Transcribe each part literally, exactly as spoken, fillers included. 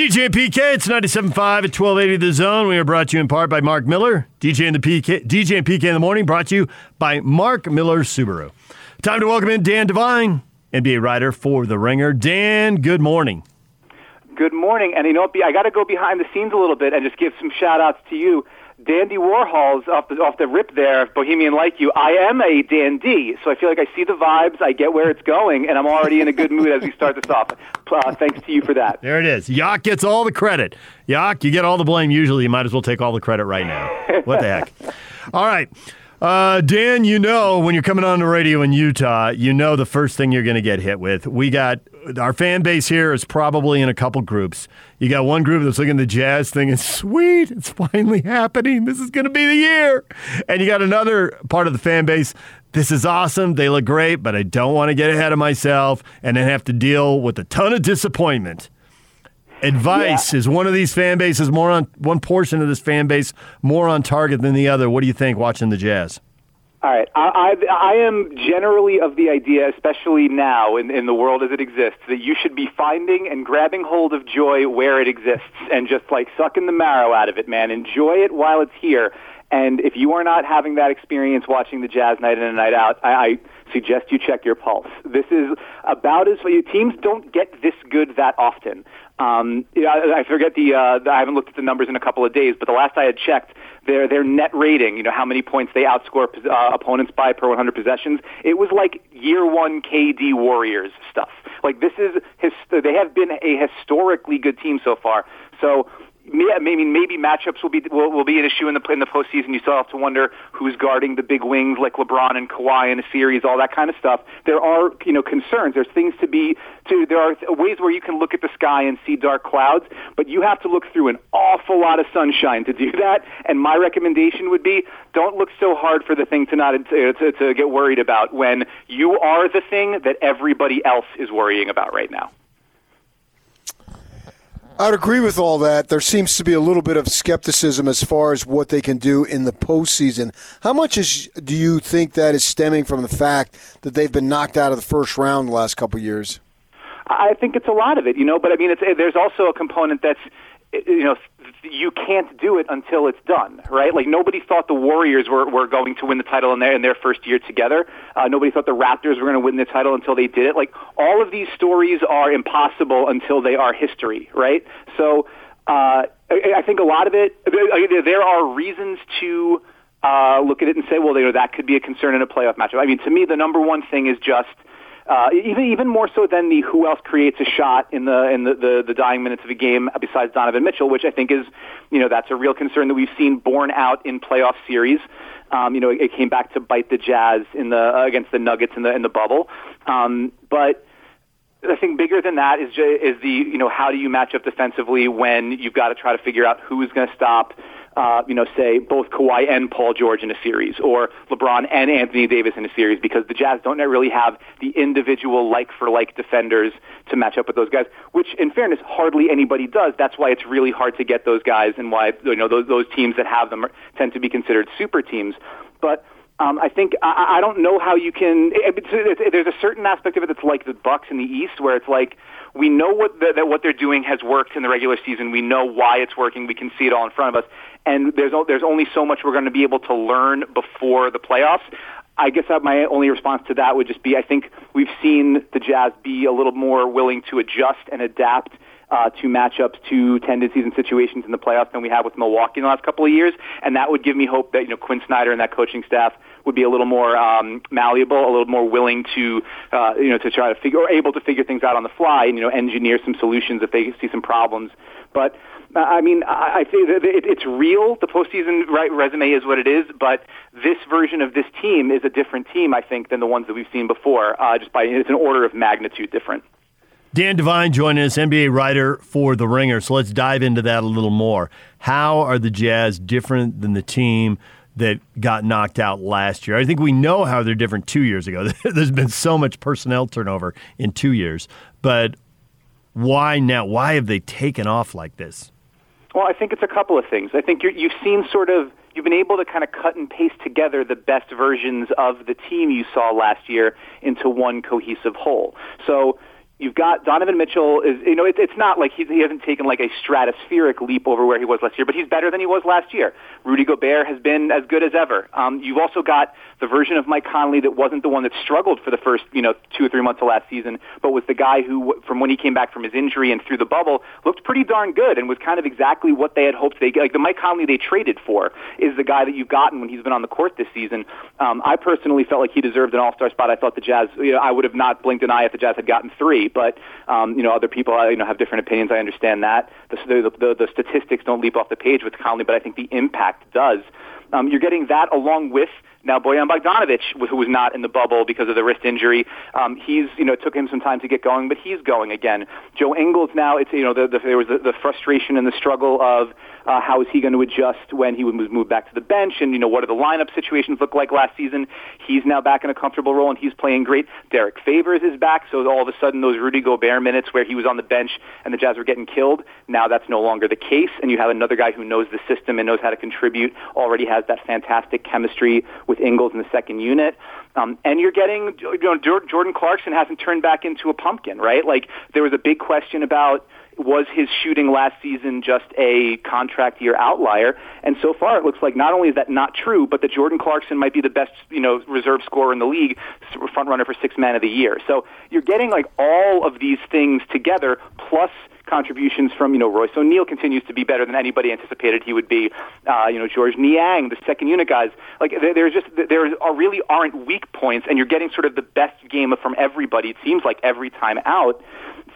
D J and P K, it's ninety-seven point five at twelve eighty The Zone. We are brought to you in part by Mark Miller. D J and, the P K, D J and P K in the morning brought to you by Mark Miller Subaru. Time to welcome in Dan Devine, N B A writer for The Ringer. Dan, good morning. Good morning. And you know what, I got to go behind the scenes a little bit and just give some shout-outs to you. Dandy Warhols off the, off the rip there, Bohemian like you. I am a dandy, so I feel like I see the vibes, I get where it's going, and I'm already in a good mood as we start this off. Uh, thanks to you for that. There it is. Yach gets all the credit. Yach, you get all the blame usually. You might as well take all the credit right now. What the heck? All right. Uh, Dan, you know when you're coming on the radio in Utah, you know the first thing you're going to get hit with. We got our fan base here is probably in a couple groups. You got one group that's looking at the Jazz thing and sweet, it's finally happening. This is going to be the year. And you got another part of the fan base. This is awesome. They look great, but I don't want to get ahead of myself and then have to deal with a ton of disappointment. Advice yeah. is one of these fan bases more on one portion of this fan base more on target than the other. What do you think watching the Jazz? All right, I, I, I am generally of the idea, especially now in, in the world as it exists, that you should be finding and grabbing hold of joy where it exists and just like sucking the marrow out of it, man. Enjoy it while it's here. And if you are not having that experience watching the Jazz night in and night out, I, I suggest you check your pulse. This is about as well. Teams don't get this good that often. Um, I forget the, uh, the. I haven't looked at the numbers in a couple of days, but the last I had checked, their their net rating, you know, how many points they outscore uh, opponents by per one hundred possessions, it was like year one K D Warriors stuff. Like this is his, they have been a historically good team so far. So maybe maybe matchups will be will, will be an issue in the in the postseason. You still have to wonder who's guarding the big wings like LeBron and Kawhi in a series, all that kind of stuff. There are you know concerns. There's things to be. Too. There are ways where you can look at the sky and see dark clouds, but you have to look through an awful lot of sunshine to do that. And my recommendation would be don't look so hard for the thing to not to, to, to get worried about when you are the thing that everybody else is worrying about right now. I'd agree with all that. There seems to be a little bit of skepticism as far as what they can do in the postseason. How much is, do you think that is stemming from the fact that they've been knocked out of the first round the last couple of years? I think it's a lot of it, you know, but I mean, it's, there's also a component that's, you know, you can't do it until it's done, right? Like nobody thought the Warriors were, were going to win the title in their, in their first year together. Uh, nobody thought the Raptors were going to win the title until they did it. Like all of these stories are impossible until they are history, right? So uh, I, I think a lot of it, there are reasons to uh, look at it and say, well, you know, that could be a concern in a playoff matchup. I mean, to me, the number one thing is just, Uh, even even more so than the who else creates a shot in the in the, the, the dying minutes of a game besides Donovan Mitchell, which I think is, you know, that's a real concern that we've seen borne out in playoff series. Um, you know, it, it came back to bite the Jazz in the uh, against the Nuggets in the in the bubble. Um, but I think bigger than that is is the you know how do you match up defensively when you've got to try to figure out who's going to stop. Uh, you know, say, both Kawhi and Paul George in a series, or LeBron and Anthony Davis in a series, because the Jazz don't really have the individual like-for-like defenders to match up with those guys, which, in fairness, hardly anybody does. That's why it's really hard to get those guys and why, you know, those, those teams that have them are, tend to be considered super teams. But Um, I think I, I don't know how you can. It, it, it, there's a certain aspect of it that's like the Bucks in the East, where it's like we know what the, that what they're doing has worked in the regular season. We know why it's working. We can see it all in front of us. And there's there's only so much we're going to be able to learn before the playoffs. I guess my only response to that would just be I think we've seen the Jazz be a little more willing to adjust and adapt Uh, to matchups, to tendencies and situations in the playoffs than we have with Milwaukee in the last couple of years, and that would give me hope that you know Quinn Snyder and that coaching staff would be a little more um, malleable, a little more willing to uh, you know to try to figure or able to figure things out on the fly and you know engineer some solutions if they see some problems. But I mean, I, I think that it, it's real. The postseason right, resume is what it is, but this version of this team is a different team, I think, than the ones that we've seen before. Uh, just by it's an order of magnitude different. Dan Devine joining us, N B A writer for The Ringer. So let's dive into that a little more. How are the Jazz different than the team that got knocked out last year? I think we know how they're different two years ago. There's been so much personnel turnover in two years. But why now? Why have they taken off like this? Well, I think it's a couple of things. I think you're, you've seen sort of You've been able to kind of cut and paste together the best versions of the team you saw last year into one cohesive whole. So You've got Donovan Mitchell. Is you know it, it's not like he, he hasn't taken like a stratospheric leap over where he was last year, but he's better than he was last year. Rudy Gobert has been as good as ever. Um, you've also got the version of Mike Conley that wasn't the one that struggled for the first you know two or three months of last season, but was the guy who, from when he came back from his injury and through the bubble, looked pretty darn good and was kind of exactly what they had hoped they like. The Mike Conley they traded for is the guy that you've gotten when he's been on the court this season. Um, I personally felt like he deserved an All-Star spot. I thought the Jazz. You know, I would have not blinked an eye if the Jazz had gotten three. But um, you know, other people you know have different opinions. I understand that the, the, the, the statistics don't leap off the page with Conley, but I think the impact does. Um, you're getting that along with now Bojan Bogdanovic, who was not in the bubble because of the wrist injury. Um, he's you know it took him some time to get going, but he's going again. Joe Ingles now. It's you know the, the, there was the, the frustration and the struggle of uh, how is he going to adjust when he was moved back to the bench, and you know what do the lineup situations look like last season. He's now back in a comfortable role and he's playing great. Derek Favors is back, so all of a sudden those Rudy Gobert minutes where he was on the bench and the Jazz were getting killed, now that's no longer the case, and you have another guy who knows the system and knows how to contribute. Already has that fantastic chemistry with Ingles in the second unit. Um, and you're getting, you know, Jordan Clarkson hasn't turned back into a pumpkin, right? Like, there was a big question about, was his shooting last season just a contract year outlier? And so far, it looks like not only is that not true, but that Jordan Clarkson might be the best, you know, reserve scorer in the league, front runner for sixth man of the year. So you're getting, like, all of these things together, plus contributions from, you know, Royce O'Neal continues to be better than anybody anticipated he would be. Uh, you know, George Niang, the second unit guys. Like, there's just, there are really aren't weak points, and you're getting sort of the best game from everybody, it seems like, every time out.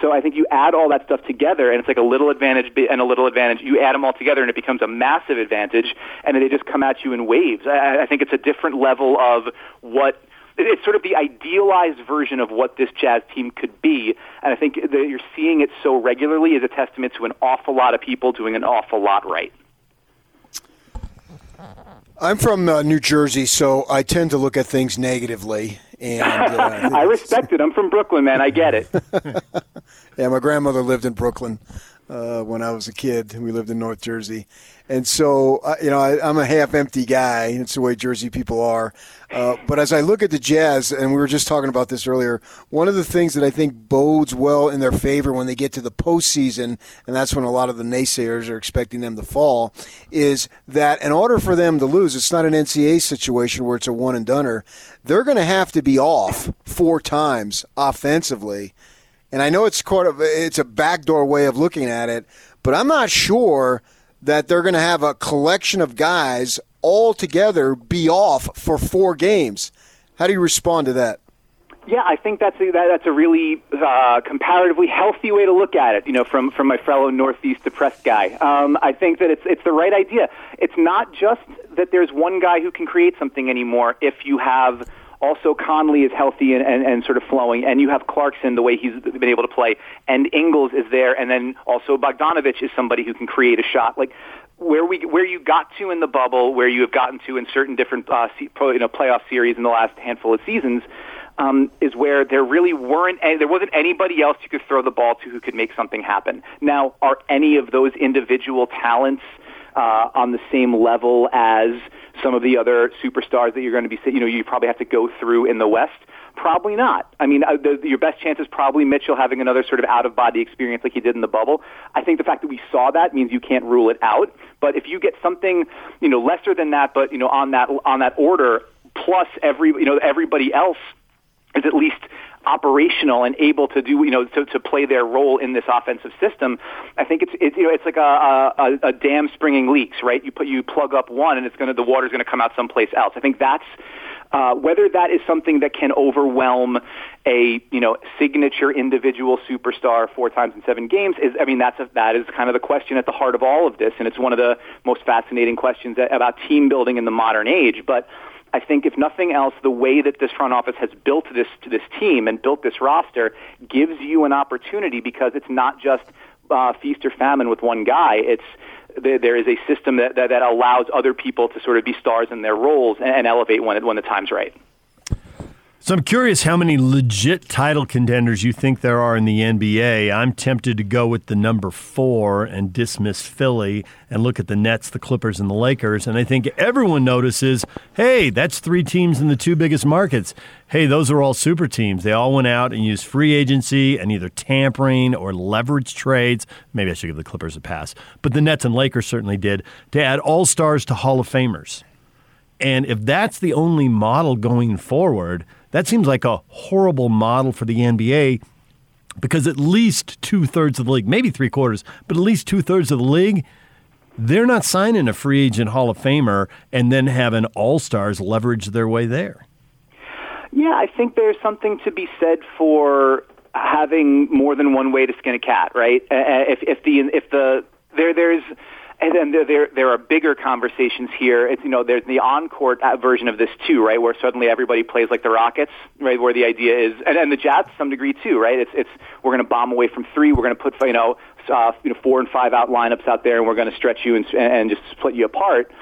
So I think you add all that stuff together, and it's like a little advantage and a little advantage. You add them all together, and it becomes a massive advantage, and then they just come at you in waves. I, I think it's a different level of what – it's sort of the idealized version of what this Jazz team could be, and I think that you're seeing it so regularly is a testament to an awful lot of people doing an awful lot right. I'm from uh, New Jersey, so I tend to look at things negatively. And uh, I respect it. I'm from Brooklyn, man. I get it. Yeah, my grandmother lived in Brooklyn uh, when I was a kid. We lived in North Jersey. And so, uh, you know, I, I'm a half-empty guy. It's the way Jersey people are. Uh, but as I look at the Jazz, and we were just talking about this earlier, one of the things that I think bodes well in their favor when they get to the postseason, and that's when a lot of the naysayers are expecting them to fall, is that in order for them to lose, it's not an N C A A situation where it's a one-and-doneer. They're going to have to be off four times offensively. And I know it's, quite a, it's a backdoor way of looking at it, but I'm not sure that they're going to have a collection of guys all together be off for four games. How do you respond to that? Yeah, I think that's a, that, that's a really uh, comparatively healthy way to look at it, you know, from, from my fellow Northeast depressed guy. Um, I think that it's it's the right idea. It's not just that there's one guy who can create something anymore if you have – also, Conley is healthy and, and, and sort of flowing, and you have Clarkson the way he's been able to play, and Ingles is there, and then also Bogdanović is somebody who can create a shot. Like where we where you got to in the bubble, where you have gotten to in certain different uh, you know playoff series in the last handful of seasons. Um, is where there really weren't any, there wasn't anybody else you could throw the ball to who could make something happen. Now, are any of those individual talents uh, on the same level as some of the other superstars that you're going to be, you know, you probably have to go through in the West? Probably not. I mean, the, your best chance is probably Mitchell having another sort of out-of-body experience like he did in the bubble. I think the fact that we saw that means you can't rule it out. But if you get something, you know, lesser than that, but you know, on that on that order, plus every, you know, everybody else is at least operational and able to do, you know, to, to play their role in this offensive system. I think it's, it, you know, it's like a, a, a dam springing leaks, right? You put, you plug up one, and it's gonna, the water's gonna come out someplace else. I think that's uh, whether that is something that can overwhelm a, you know, signature individual superstar four times in seven games is, I mean, that's a, that is kind of the question at the heart of all of this, and it's one of the most fascinating questions that, about team building in the modern age, but. I think, if nothing else, the way that this front office has built this to this team and built this roster gives you an opportunity because it's not just uh, feast or famine with one guy. It's there, there is a system that, that, that allows other people to sort of be stars in their roles and, and elevate when, when the time's right. So I'm curious how many legit title contenders you think there are in the N B A. I'm tempted to go with the number four and dismiss Philly and look at the Nets, the Clippers, and the Lakers. And I think everyone notices, hey, that's three teams in the two biggest markets. Hey, those are all super teams. They all went out and used free agency and either tampering or leverage trades. Maybe I should give the Clippers a pass. But the Nets and Lakers certainly did to add all-stars to Hall of Famers. And if that's the only model going forward, that seems like a horrible model for the N B A because at least two-thirds of the league, maybe three-quarters, but at least two-thirds of the league, they're not signing a free agent Hall of Famer and then having all-stars leverage their way there. Yeah, I think there's something to be said for having more than one way to skin a cat, right? If, if the if the there there's and then there, there there are bigger conversations here. It's, you know, there's the on-court version of this too, right? Where suddenly everybody plays like the Rockets, right? Where the idea is, and, and the Jazz to some degree too, right? It's it's we're going to bomb away from three. We're going to put you know uh, you know four and five out lineups out there, and we're going to stretch you and and just split you apart.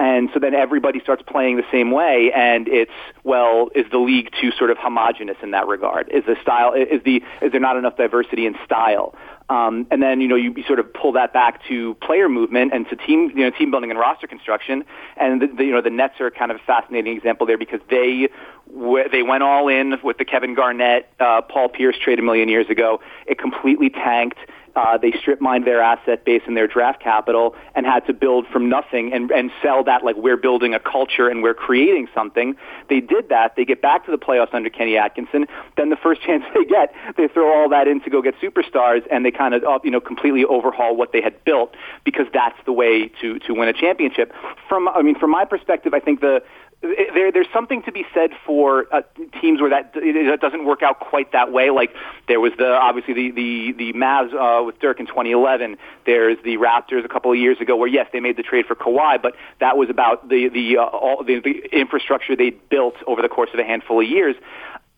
And so then everybody starts playing the same way, and it's, well, is the league too sort of homogenous in that regard? Is the style, is the, is there not enough diversity in style? Um, and then, you know, you sort of pull that back to player movement and to team, you know, team building and roster construction. And, the, the, you know, the Nets are kind of a fascinating example there because they, w- they went all in with the Kevin Garnett, uh, Paul Pierce trade a million years ago. It completely tanked. Uh, they strip-mined their asset base and their draft capital and had to build from nothing and, and sell that like we're building a culture and we're creating something. They did that. They get back to the playoffs under Kenny Atkinson. Then the first chance they get, they throw all that in to go get superstars, and they kind of you know completely overhaul what they had built because that's the way to, to win a championship. From I mean, from my perspective, I think the There, there's something to be said for uh, teams where that it, it doesn't work out quite that way. Like there was the obviously the the, the Mavs uh, with Dirk in twenty eleven. There's the Raptors a couple of years ago where yes they made the trade for Kawhi, but that was about the the uh, all the, the infrastructure they built over the course of a handful of years.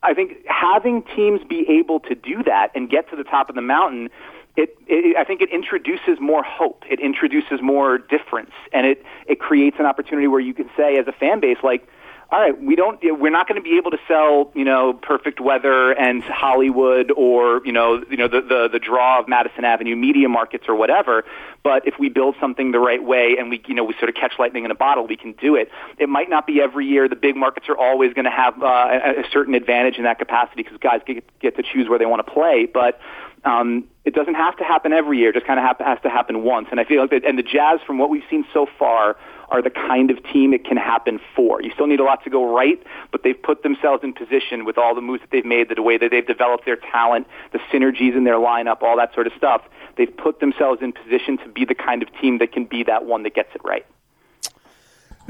I think having teams be able to do that and get to the top of the mountain. It, it, I think it introduces more hope. It introduces more difference, and it, it creates an opportunity where you can say, as a fan base, like, all right, we don't, we're not going to be able to sell, you know, perfect weather and Hollywood or you know, you know, the, the the draw of Madison Avenue media markets or whatever. But if we build something the right way and we, you know, we sort of catch lightning in a bottle, we can do it. It might not be every year. The big markets are always going to have uh, a, a certain advantage in that capacity because guys get, get to choose where they want to play, but. Um, it doesn't have to happen every year. It just kind of ha- has to happen once. And I feel like that, and the Jazz, from what we've seen so far, are the kind of team it can happen for. You still need a lot to go right, but they've put themselves in position with all the moves that they've made, the way that they've developed their talent, the synergies in their lineup, all that sort of stuff. They've put themselves in position to be the kind of team that can be that one that gets it right.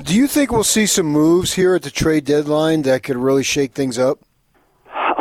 Do you think we'll see some moves here at the trade deadline that could really shake things up?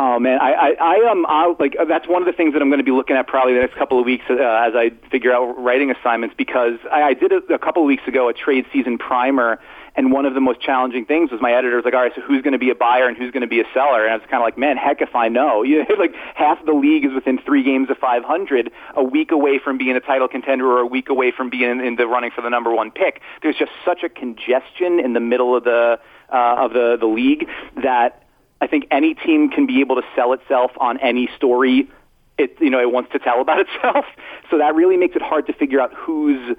Oh man, I, I, I am I, like that's one of the things that I'm going to be looking at probably the next couple of weeks uh, as I figure out writing assignments because I, I did a, a couple of weeks ago a trade season primer, and one of the most challenging things was my editor was like, all right, so who's going to be a buyer and who's going to be a seller? And I was kind of like, man, heck if I know. You know, like half the league is within three games of five hundred, a week away from being a title contender or a week away from being in, in the running for the number one pick. There's just such a congestion in the middle of the uh, of the, the league that. I think any team can be able to sell itself on any story it you know it wants to tell about itself. So that really makes it hard to figure out who's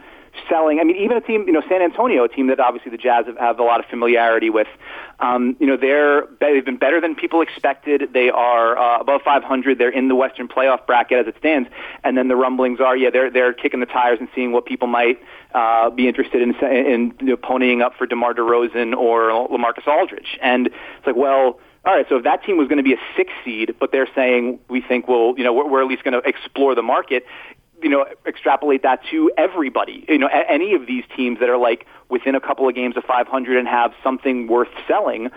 selling. I mean, even a team, you know, San Antonio, a team that obviously the Jazz have, have a lot of familiarity with. Um, you know, they're they've been better than people expected. They are uh, above five hundred. They're in the Western playoff bracket as it stands. And then the rumblings are, yeah, they're they're kicking the tires and seeing what people might uh, be interested in in you know, ponying up for DeMar DeRozan or LaMarcus Aldridge. And it's like, well. All right, so if that team was going to be a six seed, but they're saying we think we'll, you know, we're, we're at least going to explore the market, you know, extrapolate that to everybody, you know, a- any of these teams that are like within a couple of games of five hundred and have something worth selling.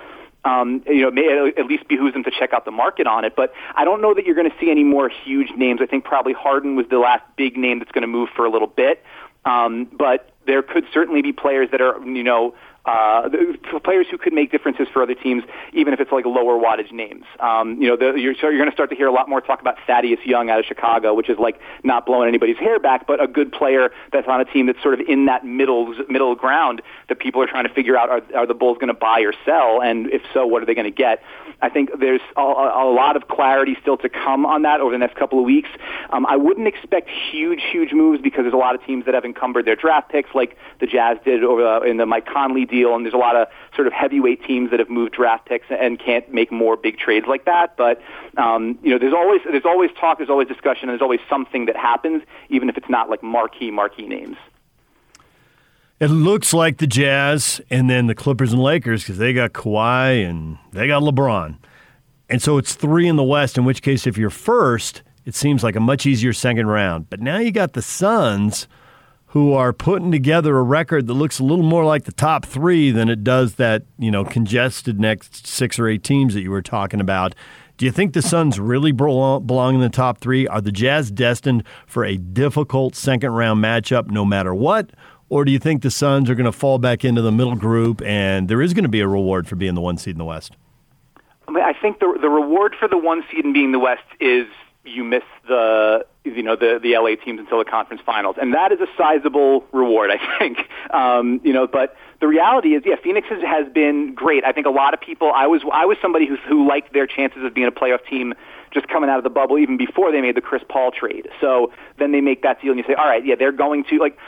Um, you know, it may at least behooves them to check out the market on it. But I don't know that you're going to see any more huge names. I think probably Harden was the last big name that's going to move for a little bit. Um, but there could certainly be players that are, you know, uh, players who could make differences for other teams, even if it's like lower wattage names. Um, you know, the, you're, you're going to start to hear a lot more talk about Thaddeus Young out of Chicago, which is like not blowing anybody's hair back, but a good player that's on a team that's sort of in that middle middle ground that people are trying to figure out, are, are the Bulls going to buy or sell, and if so, what are they going to get? I think there's a, a lot of clarity still to come on that over the next couple of weeks. Um, I wouldn't expect huge, huge moves because there's a lot of teams that have encumbered their draft picks, like the Jazz did over the, in the Mike Conley deal, and there's a lot of sort of heavyweight teams that have moved draft picks and can't make more big trades like that. But um, you know, there's always there's always talk, there's always discussion, and there's always something that happens, even if it's not like marquee marquee names. It looks like the Jazz and then the Clippers and Lakers, because they got Kawhi and they got LeBron. And so it's three in the West, in which case if you're first, it seems like a much easier second round. But now you got the Suns, who are putting together a record that looks a little more like the top three than it does that, you know, congested next six or eight teams that you were talking about. Do you think the Suns really belong in the top three? Are the Jazz destined for a difficult second-round matchup no matter what? Or do you think the Suns are going to fall back into the middle group and there is going to be a reward for being the one seed in the West? I mean, I think the the reward for the one seed in being the West is you miss the you know the the L A teams until the conference finals, and that is a sizable reward, I think. Um, you know, but the reality is, yeah, Phoenix has, has been great. I think a lot of people. I was I was somebody who who liked their chances of being a playoff team just coming out of the bubble, even before they made the Chris Paul trade. So then they make that deal, and you say, all right, yeah, they're going to like.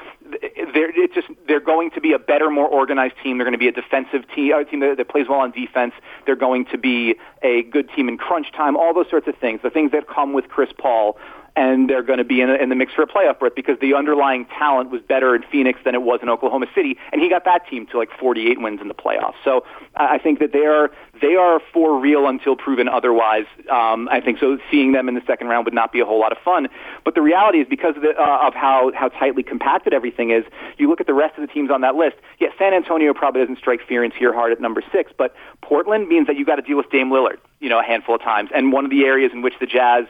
They're, it's just, they're going to be a better, more organized team. They're going to be a defensive team, a team that, that plays well on defense. They're going to be a good team in crunch time, all those sorts of things, the things that come with Chris Paul, and they're going to be in, a, in the mix for a playoff berth because the underlying talent was better in Phoenix than it was in Oklahoma City, and he got that team to like forty-eight wins in the playoffs. So I think that they are they are for real until proven otherwise. Um, I think so. Seeing them in the second round would not be a whole lot of fun. But the reality is because of, the, uh, of how how tightly compacted everything is. You look at the rest of the teams on that list. Yeah, San Antonio probably doesn't strike fear into your heart at number six, but Portland means that you got to deal with Dame Lillard, you know, a handful of times. And one of the areas in which the Jazz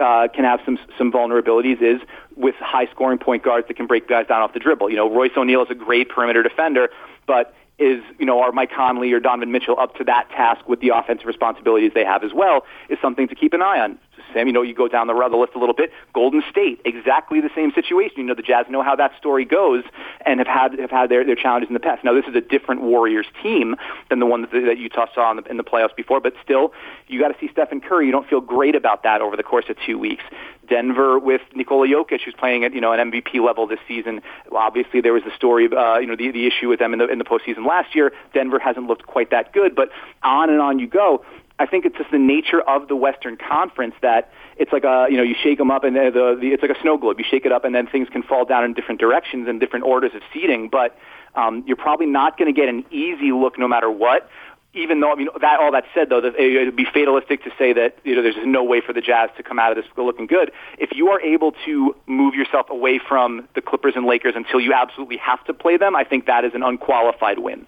Uh, can have some some vulnerabilities is with high-scoring point guards that can break guys down off the dribble. You know, Royce O'Neal is a great perimeter defender, but is, you know, are Mike Conley or Donovan Mitchell up to that task with the offensive responsibilities they have as well is something to keep an eye on. Sam, you know, you go down the list a little bit. Golden State, exactly the same situation. You know, the Jazz know how that story goes and have had have had their, their challenges in the past. Now, this is a different Warriors team than the one that, that Utah saw in the, in the playoffs before, but still, you got to see Stephen Curry. You don't feel great about that over the course of two weeks. Denver with Nikola Jokic, who's playing at, you know, an M V P level this season. Obviously, there was the story, uh, you know, the, the issue with them in the in the postseason last year. Denver hasn't looked quite that good, but on and on you go. I think it's just the nature of the Western Conference that it's like a, you know, you shake them up and the, the, the it's like a snow globe. You shake it up and then things can fall down in different directions and different orders of seeding. But um, you're probably not going to get an easy look no matter what. Even though, I mean, that, all that said, though, it would be fatalistic to say that, you know, there's no way for the Jazz to come out of this looking good. If you are able to move yourself away from the Clippers and Lakers until you absolutely have to play them, I think that is an unqualified win.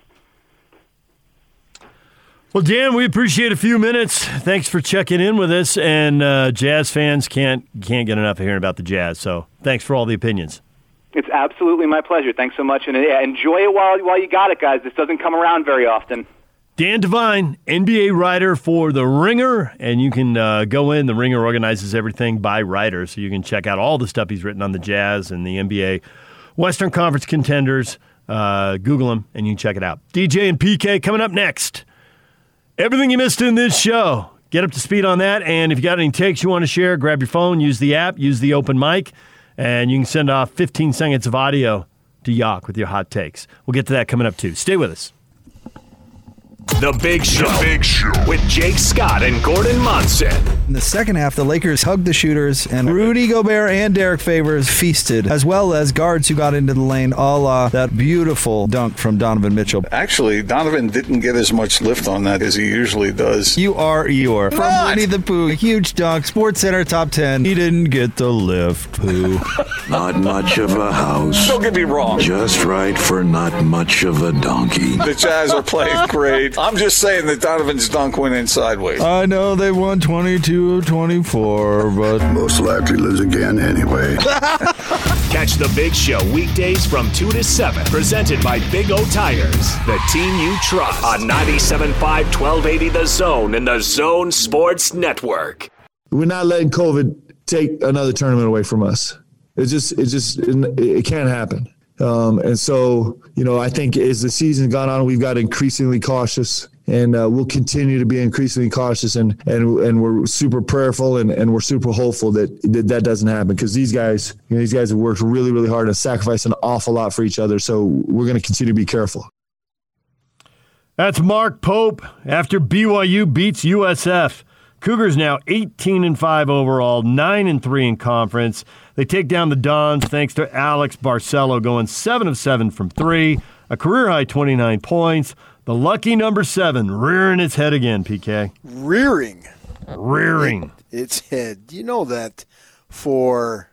Well, Dan, we appreciate a few minutes. Thanks for checking in with us. And uh, Jazz fans can't can't get enough of hearing about the Jazz. So thanks for all the opinions. It's absolutely my pleasure. Thanks so much. And yeah, enjoy it while while you got it, guys. This doesn't come around very often. Dan Devine, N B A writer for The Ringer, and you can uh, go in. The Ringer organizes everything by writer, so you can check out all the stuff he's written on the Jazz and the N B A Western Conference contenders. Uh, Google him, and you can check it out. D J and P K coming up next. Everything you missed in this show, get up to speed on that, and if you got any takes you want to share, grab your phone, use the app, use the open mic, and you can send off fifteen seconds of audio to Yach with your hot takes. We'll get to that coming up, too. Stay with us. The Big Show, the Big Show. With Jake Scott and Gordon Monson. In the second half, the Lakers hugged the shooters, and Rudy Gobert and Derek Favors feasted, as well as guards who got into the lane, a la that beautiful dunk from Donovan Mitchell. Actually, Donovan didn't get as much lift on that as he usually does. You are Eeyore. From what? Winnie the Pooh, a huge dunk, Sports Center top ten. He didn't get the lift, Pooh. Not much of a house. Don't get me wrong. Just right for not much of a donkey. The Jazz are playing great. I'm just saying that Donovan's dunk went in sideways. I know they won twenty-two of twenty-four, but most likely lives again anyway. Catch The Big Show weekdays from two to seven. Presented by Big O Tires, the team you trust. On ninety-seven point five, twelve eighty The Zone and The Zone Sports Network. We're not letting COVID take another tournament away from us. It just, it just, it, it can't happen. Um, and so, you know, I think as the season's gone on, we've got increasingly cautious, and uh, we'll continue to be increasingly cautious, and and and we're super prayerful, and, and we're super hopeful that that, that doesn't happen, because these guys, you know, these guys have worked really, really hard and sacrificed an awful lot for each other. So we're going to continue to be careful. That's Mark Pope after B Y U beats U S F. Cougars now eighteen and five overall, nine and three in conference. They take down the Dons thanks to Alex Barcelo going seven of seven from three, a career-high twenty-nine points. The lucky number seven rearing its head again, P K. Rearing. Rearing. It, its head. You know that for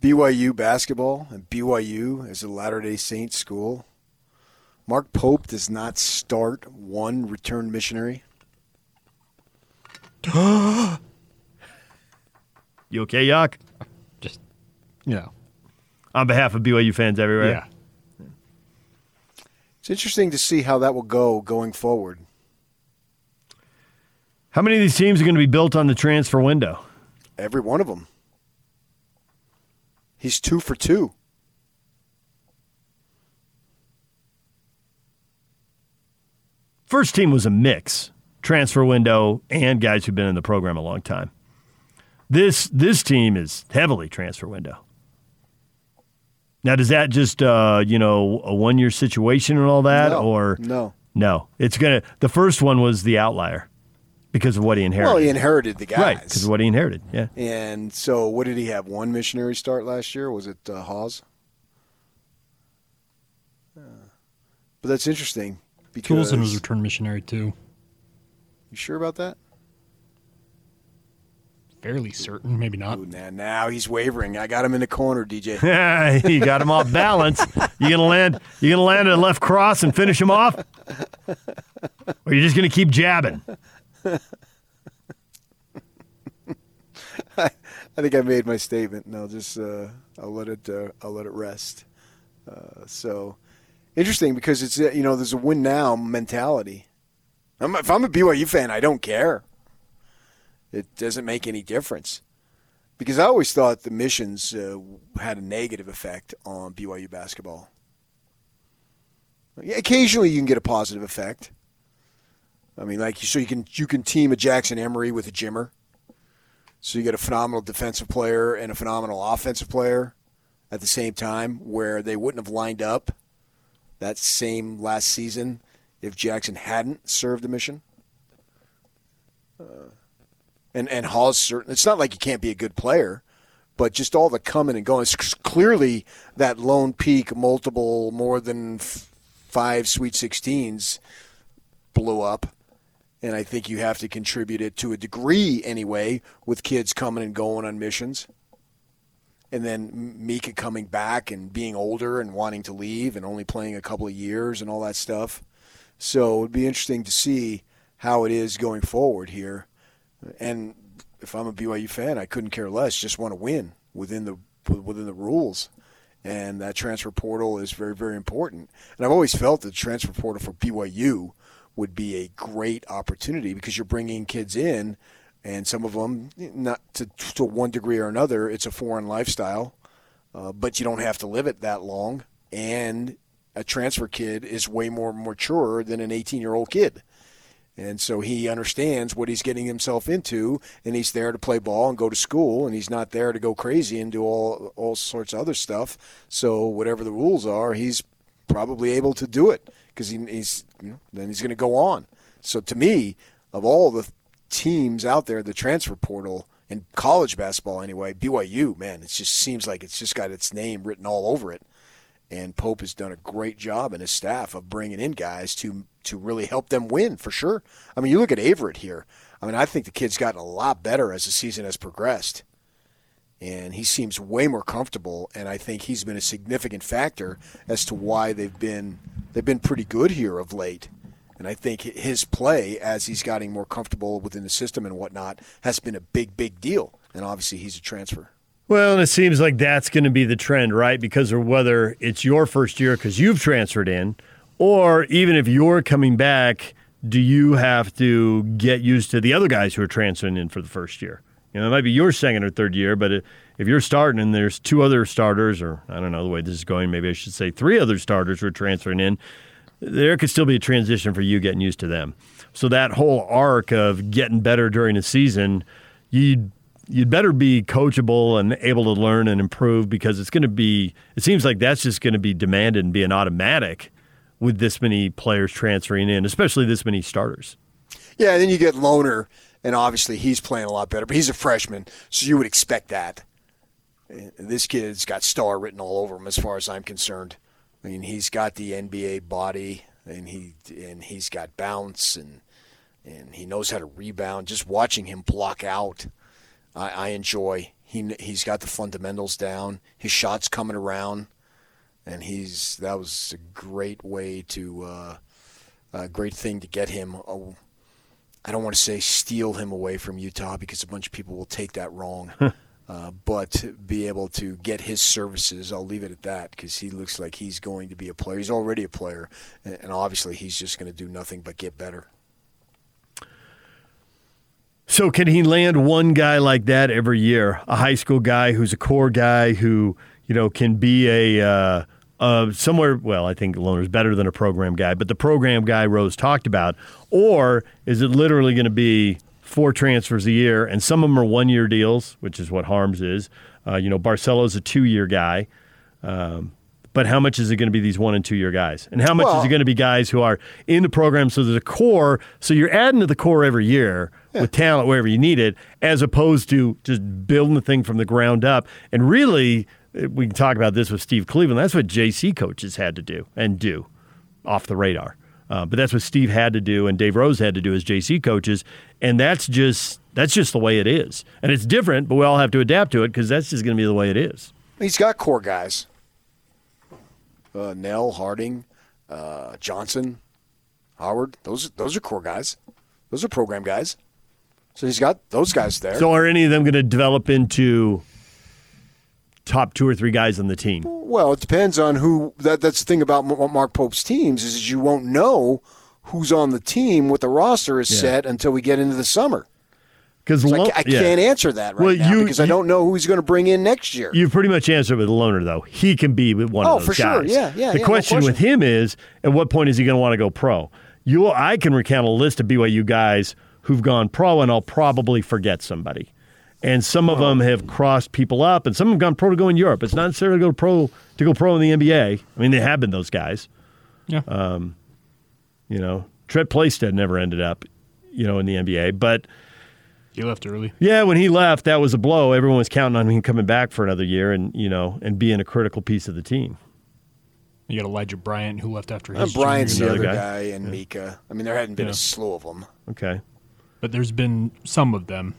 B Y U basketball and B Y U as a Latter-day Saints school, Mark Pope does not start one return missionary. You okay, Yach? Just, you know. On behalf of B Y U fans everywhere. Yeah. It's interesting to see how that will go going forward. How many of these teams are going to be built on the transfer window? Every one of them. He's two for two. First team was a mix. Transfer window and guys who've been in the program a long time. This this team is heavily transfer window. Now, does that just uh, you know a one year situation and all that, no, or no, no? It's gonna. The first one was the outlier because of what he inherited. Well, he inherited the guys, right? Because of what he inherited, yeah. And so, what did he have? One missionary start last year? Was it uh, Hawes? Uh, but that's interesting because Toolson was a return missionary too. You sure about that? Fairly certain, maybe not. Ooh, now, now he's wavering. I got him in the corner, D J. You got him off balance. You gonna land? You gonna land a left cross and finish him off, or are you just gonna keep jabbing? I, I think I made my statement, and I'll just uh, I'll let it uh, I'll let it rest. Uh, so interesting because it's you know there's a win now mentality. I'm, if I'm a B Y U fan, I don't care. It doesn't make any difference. Because I always thought the missions uh, had a negative effect on B Y U basketball. Occasionally you can get a positive effect. I mean, like, so you can you can team a Jackson Emery with a Jimmer. So you get a phenomenal defensive player and a phenomenal offensive player at the same time where they wouldn't have lined up that same last season if Jackson hadn't served the mission. Uh, and and Hall's certain. It's not like you can't be a good player, but just all the coming and going. It's clearly that lone peak, multiple, more than f- five Sweet sixteens blew up. And I think you have to contribute it to a degree anyway with kids coming and going on missions. And then Mika coming back and being older and wanting to leave and only playing a couple of years and all that stuff. So it would be interesting to see how it is going forward here. And if I'm a B Y U fan, I couldn't care less. Just want to win within the within the rules. And that transfer portal is very, very important. And I've always felt that the transfer portal for B Y U would be a great opportunity because you're bringing kids in, and some of them, not to, to one degree or another, it's a foreign lifestyle, uh, but you don't have to live it that long. And a transfer kid is way more mature than an eighteen-year-old kid. And so he understands what he's getting himself into, and he's there to play ball and go to school, and he's not there to go crazy and do all all sorts of other stuff. So whatever the rules are, he's probably able to do it because he, he's you know, then he's going to go on. So to me, of all the teams out there, the transfer portal, in college basketball anyway, B Y U, man, it just seems like it's just got its name written all over it. And Pope has done a great job and his staff of bringing in guys to to really help them win, for sure. I mean, you look at Averett here. I mean, I think the kid's gotten a lot better as the season has progressed. And he seems way more comfortable, and I think he's been a significant factor as to why they've been they've been pretty good here of late. And I think his play, as he's getting more comfortable within the system and whatnot, has been a big, big deal. And obviously he's a transfer. Well, and it seems like that's going to be the trend, right? Because of whether it's your first year because you've transferred in, or even if you're coming back, do you have to get used to the other guys who are transferring in for the first year? You know, it might be your second or third year, but if you're starting and there's two other starters, or I don't know the way this is going, maybe I should say three other starters who are transferring in, there could still be a transition for you getting used to them. So that whole arc of getting better during a season, you'd, you'd better be coachable and able to learn and improve, because it's going to be, it seems like that's just going to be demanded and be an automatic with this many players transferring in, especially this many starters. Yeah, and then you get Loner, and obviously he's playing a lot better, but he's a freshman, so you would expect that. This kid's got star written all over him as far as I'm concerned. I mean, he's got the N B A body, and he and he's got bounce, and and he knows how to rebound. Just watching him block out, I, I enjoy. He he's got the fundamentals down. His shot's coming around. And he's that was a great way to, uh, a great thing to get him. Oh, I don't want to say steal him away from Utah, because a bunch of people will take that wrong, uh, but be able to get his services. I'll leave it at that, because he looks like he's going to be a player. He's already a player, and obviously he's just going to do nothing but get better. So can he land one guy like that every year? A high school guy who's a core guy who, you know, can be a uh, uh, somewhere, well, I think Loner's better than a program guy, but the program guy Rose talked about. Or is it literally going to be four transfers a year, and some of them are one-year deals, which is what Harms is. Uh, you know, Barcelo's a two-year guy. Um, but how much is it going to be these one- and two-year guys? And how much well, is it going to be guys who are in the program, so there's a core, so you're adding to the core every year, yeah, with talent wherever you need it, as opposed to just building the thing from the ground up. And really, we can talk about this with Steve Cleveland. That's what J C coaches had to do and do off the radar. Uh, but that's what Steve had to do and Dave Rose had to do as J C coaches, and that's just that's just the way it is. And it's different, but we all have to adapt to it, because that's just going to be the way it is. He's got core guys. Uh, Nell, Harding, uh, Johnson, Howard. Those those are core guys. Those are program guys. So he's got those guys there. So are any of them going to develop into top two or three guys on the team? Well, it depends on who. That, that's the thing about Mark Pope's teams, is you won't know who's on the team, what the roster is yeah. set, until we get into the summer. Because Lon- I, I yeah. can't answer that right well, now you, because you, I don't know who he's going to bring in next year. You've pretty much answered with Loner, though. He can be with one oh, of those guys. Oh, for sure. Yeah, yeah. The yeah, question, no question with him is, at what point is he going to want to go pro? You, I can recount a list of B Y U guys who've gone pro, and I'll probably forget somebody. And some of them have crossed people up, and some have gone pro to go in Europe. It's not necessarily to go pro to go pro in the N B A. I mean, they have been those guys. Yeah. Um, you know, Trent Plaisted never ended up, you know, in the N B A, but he left early. Yeah, when he left, that was a blow. Everyone was counting on him coming back for another year, and you know, and being a critical piece of the team. You got Elijah Bryant, who left after his. Uh, Bryant's the other guy, guy and yeah. Mika. I mean, there hadn't been yeah. a slew of them. Okay, but there's been some of them.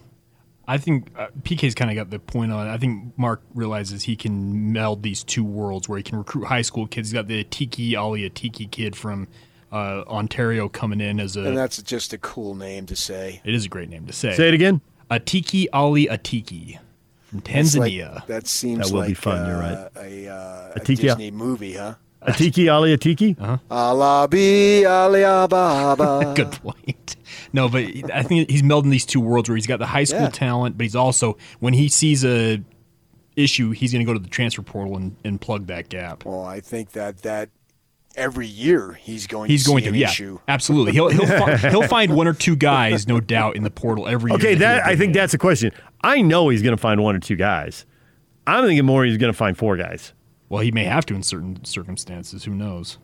I think uh, P K's kind of got the point on it. I think Mark realizes he can meld these two worlds, where he can recruit high school kids. He's got the Atiki Ali Atiki kid from uh, Ontario coming in as a... And that's just a cool name to say. It is a great name to say. Say it again. Atiki Ali Atiki from Tanzania. Like, that seems that will like be fun, uh, you're right. a, uh, a Disney movie, huh? Atiki Ali Atiki? Uh-huh. Alabi Ali Ababa. Good point. No, but I think he's melding these two worlds, where he's got the high school yeah. talent, but he's also, when he sees a issue, he's going to go to the transfer portal and, and plug that gap. Well, I think that that every year he's going he's to see going to, an yeah, issue. Absolutely. He'll he'll, fi- he'll find one or two guys, no doubt, in the portal every okay, year. Okay, that, I think that's the question. I know he's going to find one or two guys. I'm thinking more he's going to find four guys. Well, he may have to in certain circumstances. Who knows?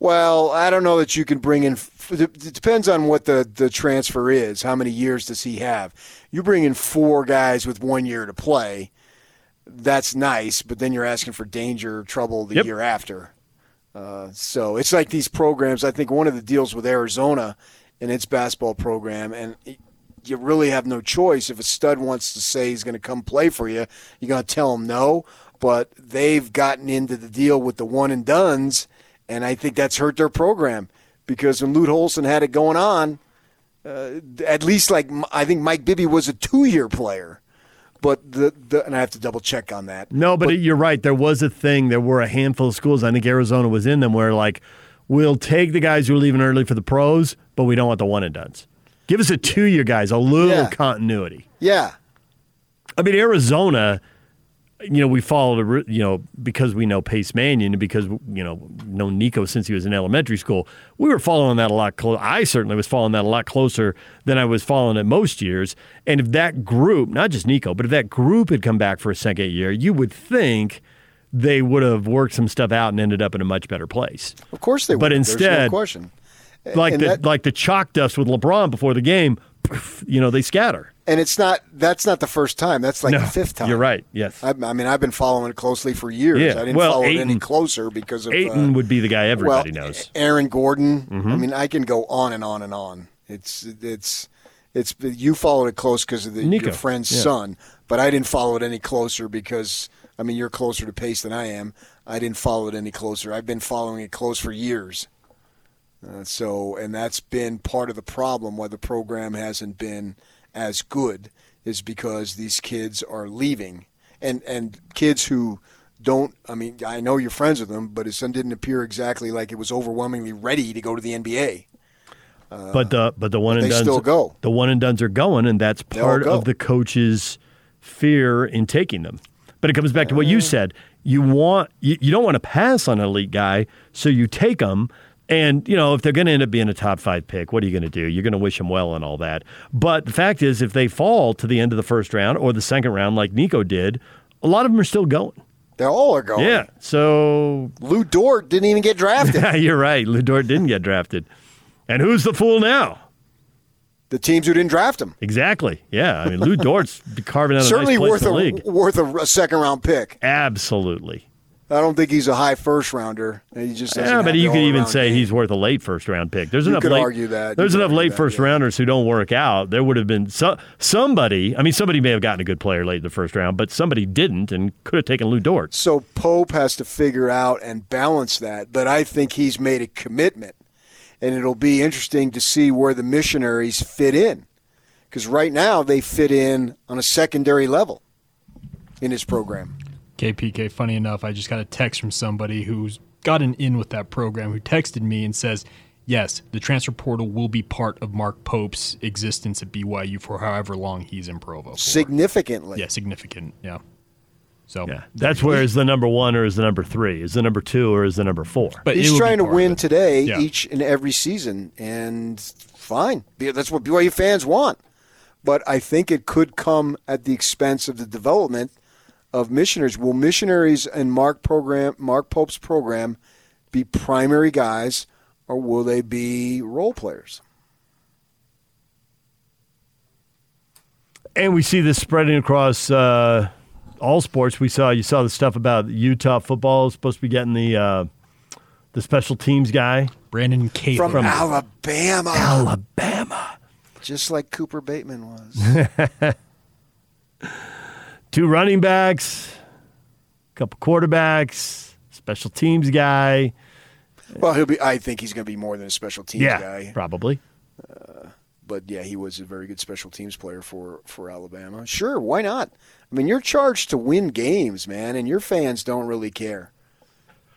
Well, I don't know that you can bring in – it depends on what the, the transfer is. How many years does he have? You bring in four guys with one year to play. That's nice, but then you're asking for danger, trouble the yep. year after. Uh, so it's like these programs. I think one of the deals with Arizona and its basketball program, and it, you really have no choice. If a stud wants to say he's going to come play for you, you're going to tell him no. But they've gotten into the deal with the one and dones, and I think that's hurt their program, because when Lute Holson had it going on, uh, at least like I think Mike Bibby was a two-year player. But the, the and I have to double check on that. No, but, but you're right. There was a thing. There were a handful of schools. I think Arizona was in them where, like, we'll take the guys who are leaving early for the pros, but we don't want the one and dones. Give us a two-year, guys, a little yeah. continuity. Yeah. I mean, Arizona, you know, we followed, you know, because we know Pace Mannion and because, you know, known Nico since he was in elementary school, we were following that a lot closer. I certainly was following that a lot closer than I was following it most years. And if that group, not just Nico, but if that group had come back for a second year, you would think they would have worked some stuff out and ended up in a much better place. Of course they would. But instead, no question. Like, the, that, like the chalk dust with LeBron before the game, you know, they scatter. And it's not that's not the first time. That's like no, the fifth time. You're right, yes. I, I mean, I've been following it closely for years. Yeah. I didn't well, follow Ayton, it any closer because of – Ayton uh, would be the guy everybody well, knows. Aaron Gordon. Mm-hmm. I mean, I can go on and on and on. It's it's it's you followed it close because of the, your friend's yeah. son, but I didn't follow it any closer because – I mean, you're closer to Pace than I am. I didn't follow it any closer. I've been following it close for years. Uh, so, and that's been part of the problem why the program hasn't been as good is because these kids are leaving. And and kids who don't, I mean, I know you're friends with them, but his son didn't appear exactly like it was overwhelmingly ready to go to the N B A. Uh, but the but the one and dones still go. The one and dones are going, and that's part of the coach's fear in taking them. But it comes back to what you said. You want you, you don't want to pass on an elite guy, so you take them. And, you know, if they're going to end up being a top five pick, what are you going to do? You're going to wish them well and all that. But the fact is, if they fall to the end of the first round or the second round like Nico did, a lot of them are still going. They all are going. Yeah, so... Lou Dort didn't even get drafted. You're right. Lou Dort didn't get drafted. And who's the fool now? The teams who didn't draft him. Exactly. Yeah. I mean, Lou Dort's carving out a certainly nice place in the league. Certainly worth a second-round pick. Absolutely. I don't think he's a high first-rounder. He just yeah, but you could even say game. He's worth a late first-round pick. There's you enough could late, argue that. There's enough late first-rounders yeah. who don't work out. There would have been so, somebody. I mean, somebody may have gotten a good player late in the first round, but somebody didn't and could have taken Lou Dort. So Pope has to figure out and balance that, but I think he's made a commitment. And it'll be interesting to see where the missionaries fit in. Because right now they fit in on a secondary level in his program. K P K, funny enough, I just got a text from somebody who's gotten in with that program who texted me and says, yes, the transfer portal will be part of Mark Pope's existence at B Y U for however long he's in Provo. For. Significantly. Yeah, significant, yeah. So yeah. That's where is the number one or is the number three? Is the number two or is the number four? But he's trying to win today yeah. each and every season, and fine. That's what B Y U fans want. But I think it could come at the expense of the development of missionaries. Will missionaries in Mark program, Mark Pope's program be primary guys, or will they be role players? And we see this spreading across uh, – all sports. We saw you saw the stuff about Utah football is supposed to be getting the uh, the special teams guy Brandon Cave from, from Alabama. Alabama, just like Cooper Bateman was. Two running backs, a couple quarterbacks, special teams guy. Well, he'll be. I think he's going to be more than a special teams yeah, guy. Probably. Uh, But, yeah, he was a very good special teams player for, for Alabama. Sure, why not? I mean, you're charged to win games, man, and your fans don't really care.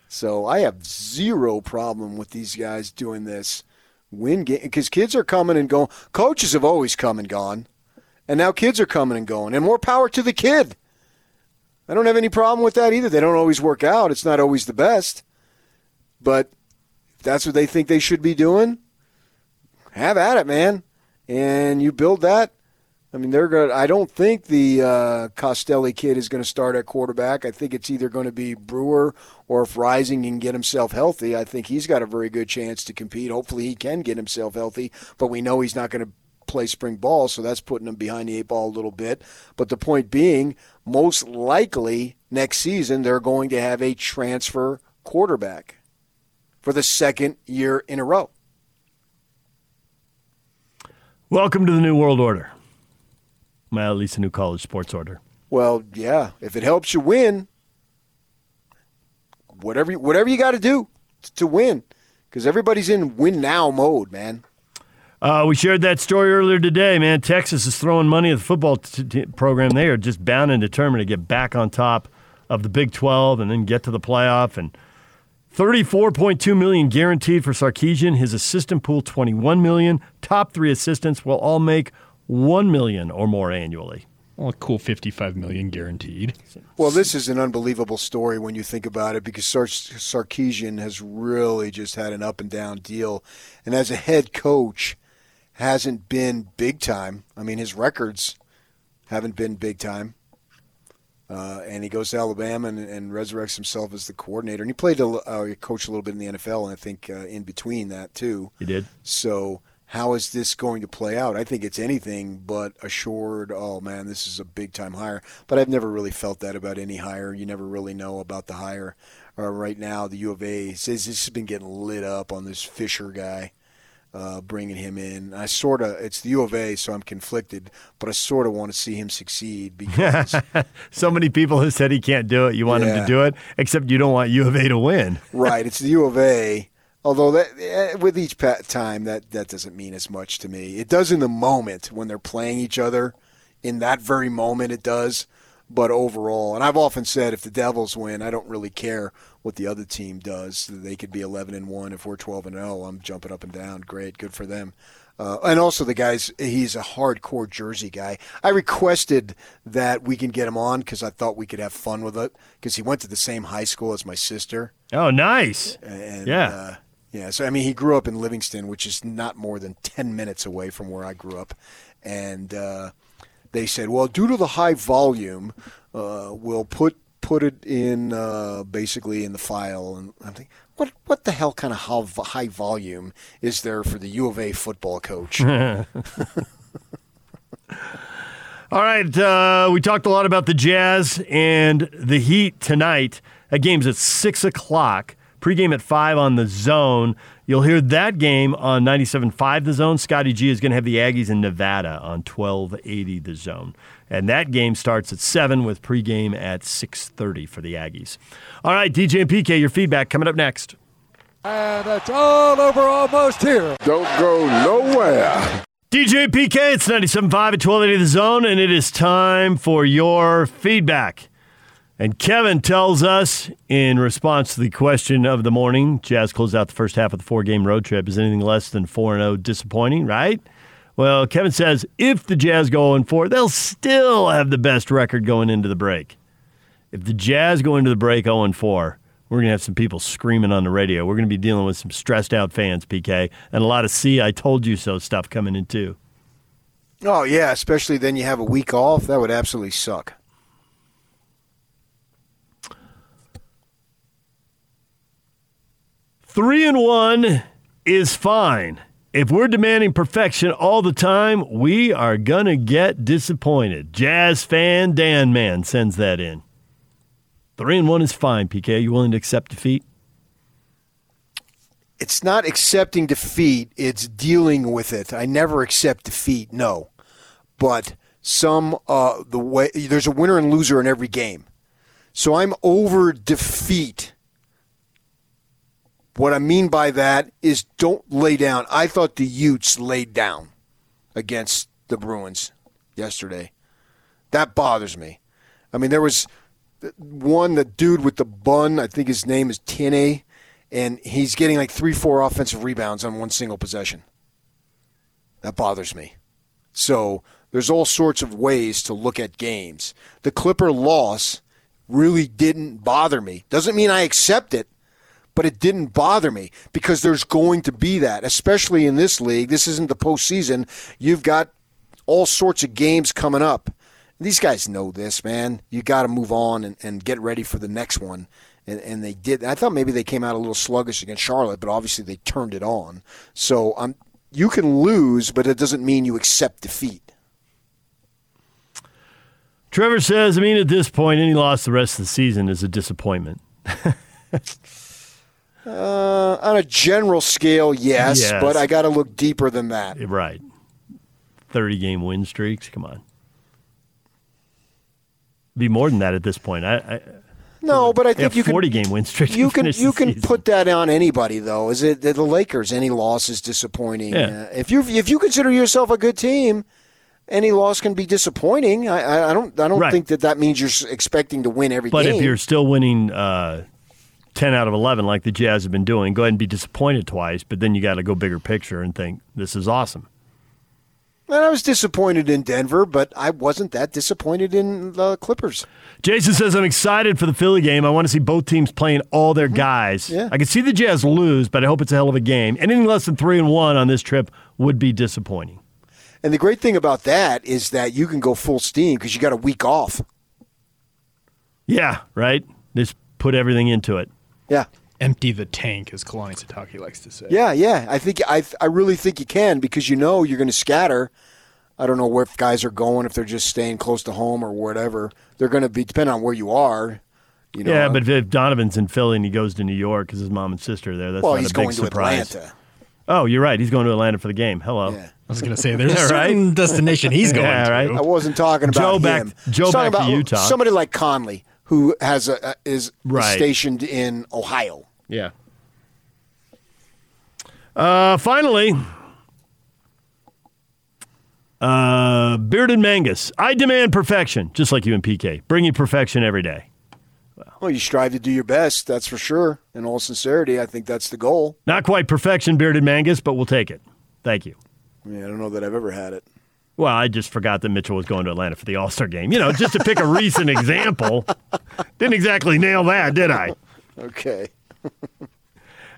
So I have zero problem with these guys doing this. Win game because kids are coming and going. Coaches have always come and gone, and now kids are coming and going, and more power to the kid. I don't have any problem with that either. They don't always work out. It's not always the best. But if that's what they think they should be doing, have at it, man. And you build that. I mean, they're going. I don't think the uh, Costelli kid is going to start at quarterback. I think it's either going to be Brewer or if Rising can get himself healthy, I think he's got a very good chance to compete. Hopefully, he can get himself healthy. But we know he's not going to play spring ball, so that's putting him behind the eight ball a little bit. But the point being, most likely next season they're going to have a transfer quarterback for the second year in a row. Welcome to the new world order. Well, at least the new college sports order. Well, yeah. If it helps you win, whatever whatever you got to do to win, because everybody's in win now mode, man. Uh, we shared that story earlier today, man. Texas is throwing money at the football t- t- program. They are just bound and determined to get back on top of the Big twelve and then get to the playoff. And thirty-four point two million dollars guaranteed for Sarkisian. His assistant pool, twenty-one million dollars. Top three assistants will all make one million dollars or more annually. Well, a cool fifty-five million dollars guaranteed. Well, this is an unbelievable story when you think about it, because Sar- Sarkisian has really just had an up-and-down deal. And as a head coach, hasn't been big time. I mean, his records haven't been big time. Uh, and he goes to Alabama and, and resurrects himself as the coordinator. And he played a uh, coach a little bit in the N F L, and I think uh, in between that, too. He did. So how is this going to play out? I think it's anything but assured, oh, man, this is a big-time hire. But I've never really felt that about any hire. You never really know about the hire. Uh, right now, the U of A says this has been getting lit up on this Fisher guy. Uh, bringing him in. I sort of, it's the U of A, so I'm conflicted, but I sort of want to see him succeed because so many people have said he can't do it. You want yeah. him to do it, except you don't want U of A to win. Right. It's the U of A, although that with each time, that, that doesn't mean as much to me. It does in the moment when they're playing each other. In that very moment, it does. But overall, and I've often said if the Devils win, I don't really care what the other team does. They could be eleven and one. If we're twelve and oh, I'm jumping up and down. Great. Good for them. Uh, and also the guys, he's a hardcore Jersey guy. I requested that we can get him on because I thought we could have fun with it because he went to the same high school as my sister. Oh, nice. And, yeah. Uh, yeah. So, I mean, he grew up in Livingston, which is not more than ten minutes away from where I grew up. And, uh, they said, well, due to the high volume, uh, we'll put put it in uh, basically in the file. And I'm thinking, what what the hell kind of high volume is there for the U of A football coach? All right, uh, we talked a lot about the Jazz and the Heat tonight. That game's at six o'clock, pregame at five on The Zone. You'll hear that game on ninety-seven point five The Zone. Scotty G is going to have the Aggies in Nevada on twelve eighty The Zone. And that game starts at seven with pregame at six thirty for the Aggies. All right, D J and P K, your feedback coming up next. And it's all over almost here. Don't go nowhere. D J and P K, it's ninety-seven point five at twelve eighty The Zone, and it is time for your feedback. And Kevin tells us, in response to the question of the morning, Jazz closed out the first half of the four-game road trip. Is anything less than four and oh disappointing, right? Well, Kevin says, if the Jazz go oh and four, they'll still have the best record going into the break. If the Jazz go into the break oh and four, we're going to have some people screaming on the radio. We're going to be dealing with some stressed-out fans, P K, and a lot of see, I told you so stuff coming in, too. Oh, yeah, especially then you have a week off. That would absolutely suck. Three and one is fine. If we're demanding perfection all the time, we are going to get disappointed. Jazz fan Dan Man sends that in. Three and one is fine, P K. Are you willing to accept defeat? It's not accepting defeat. It's dealing with it. I never accept defeat, no. But some uh, the way there's a winner and loser in every game. So I'm over defeat. What I mean by that is don't lay down. I thought the Utes laid down against the Bruins yesterday. That bothers me. I mean, there was one, the dude with the bun, I think his name is Tinney, and he's getting like three, four offensive rebounds on one single possession. That bothers me. So there's all sorts of ways to look at games. The Clipper loss really didn't bother me. Doesn't mean I accept it. But it didn't bother me because there's going to be that, especially in this league. This isn't the postseason. You've got all sorts of games coming up. These guys know this, man. You got to move on and, and get ready for the next one. And, and they did. I thought maybe they came out a little sluggish against Charlotte, but obviously they turned it on. So um, you can lose, but it doesn't mean you accept defeat. Trevor says, I mean, at this point, any loss the rest of the season is a disappointment. Uh, on a general scale, yes, yes. But I got to look deeper than that. Right. thirty-game win streaks? Come on. Be more than that at this point. I, I No, but I think you forty can, game win streak. You can you can season. Put that on anybody though. Is it the Lakers? Any loss is disappointing. Yeah. Uh, if you if you consider yourself a good team, any loss can be disappointing. I, I don't I don't right. think that that means you're expecting to win every but game. But if you're still winning uh, ten out of eleven like the Jazz have been doing, go ahead and be disappointed twice. But then you got to go bigger picture and think this is awesome. And I was disappointed in Denver, but I wasn't that disappointed in the Clippers. Jason says, I'm excited for the Philly game. I want to see both teams playing all their guys. Yeah. I can see the Jazz lose, but I hope it's a hell of a game. Anything less than three and one on this trip would be disappointing. And the great thing about that is that you can go full steam because you got a week off. Yeah, right? Just put everything into it. Yeah. Empty the tank, as Kalani Sitake likes to say. Yeah, yeah. I think I I really think you can because you know you're going to scatter. I don't know where if guys are going, if they're just staying close to home or whatever. They're going to be, depending on where you are. You know. Yeah, but if Donovan's in Philly and he goes to New York because his mom and sister are there, that's well, not a big surprise. Atlanta. Oh, you're right. He's going to Atlanta for the game. Hello. Yeah. I was going to say, there's a certain destination he's going yeah, right? to. I wasn't talking about Joe him. Back, Joe back about to Utah. Somebody like Conley. Who has a, is right. stationed in Ohio. Yeah. Uh, finally, uh, Bearded Mangus. I demand perfection, just like you and P K. Bringing perfection every day. Well, you strive to do your best, that's for sure. In all sincerity, I think that's the goal. Not quite perfection, Bearded Mangus, but we'll take it. Thank you. Yeah, I don't know that I've ever had it. Well, I just forgot that Mitchell was going to Atlanta for the All-Star game. You know, just to pick a recent example. Didn't exactly nail that, did I? Okay.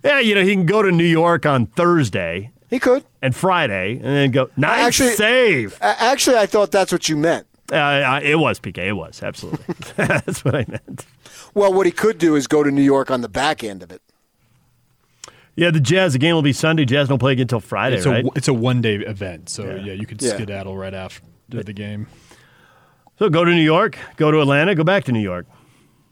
Yeah, you know, he can go to New York on Thursday. He could. And Friday, and then go, nice actually, save. Actually, I thought that's what you meant. Uh, I, it was, P K. It was, absolutely. That's what I meant. Well, what he could do is go to New York on the back end of it. Yeah, the Jazz, the game will be Sunday. Jazz don't play again until Friday, it's a, right? It's a one-day event, so, yeah, yeah you could yeah. skedaddle right after the game. So go to New York, go to Atlanta, go back to New York.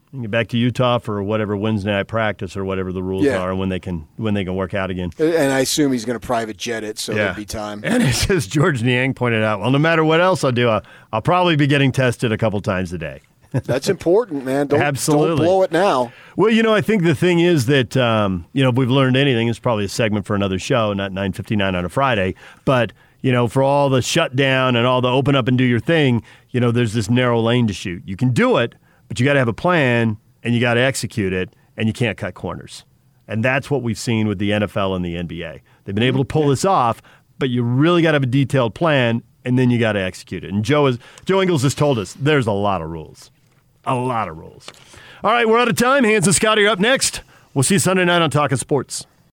You can get back to Utah for whatever Wednesday night practice or whatever the rules yeah. are when they can when they can work out again. And I assume he's going to private jet it, so yeah. there'll be time. And as George Niang pointed out, well, no matter what else I do, I'll, I'll probably be getting tested a couple times a day. That's important, man. Don't, Absolutely. Don't blow it now. Well, you know, I think the thing is that, um, you know, if we've learned anything, it's probably a segment for another show, not nine fifty-nine on a Friday. But, you know, for all the shutdown and all the open up and do your thing, you know, there's this narrow lane to shoot. You can do it, but you got to have a plan and you got to execute it and you can't cut corners. And that's what we've seen with the N F L and the N B A. They've been able to pull this off, but you really got to have a detailed plan and then you got to execute it. And Joe, is, Joe Ingles has told us there's a lot of rules. A lot of rules. All right, we're out of time. Hands and Scotty are up next. We'll see you Sunday night on Talkin' Sports.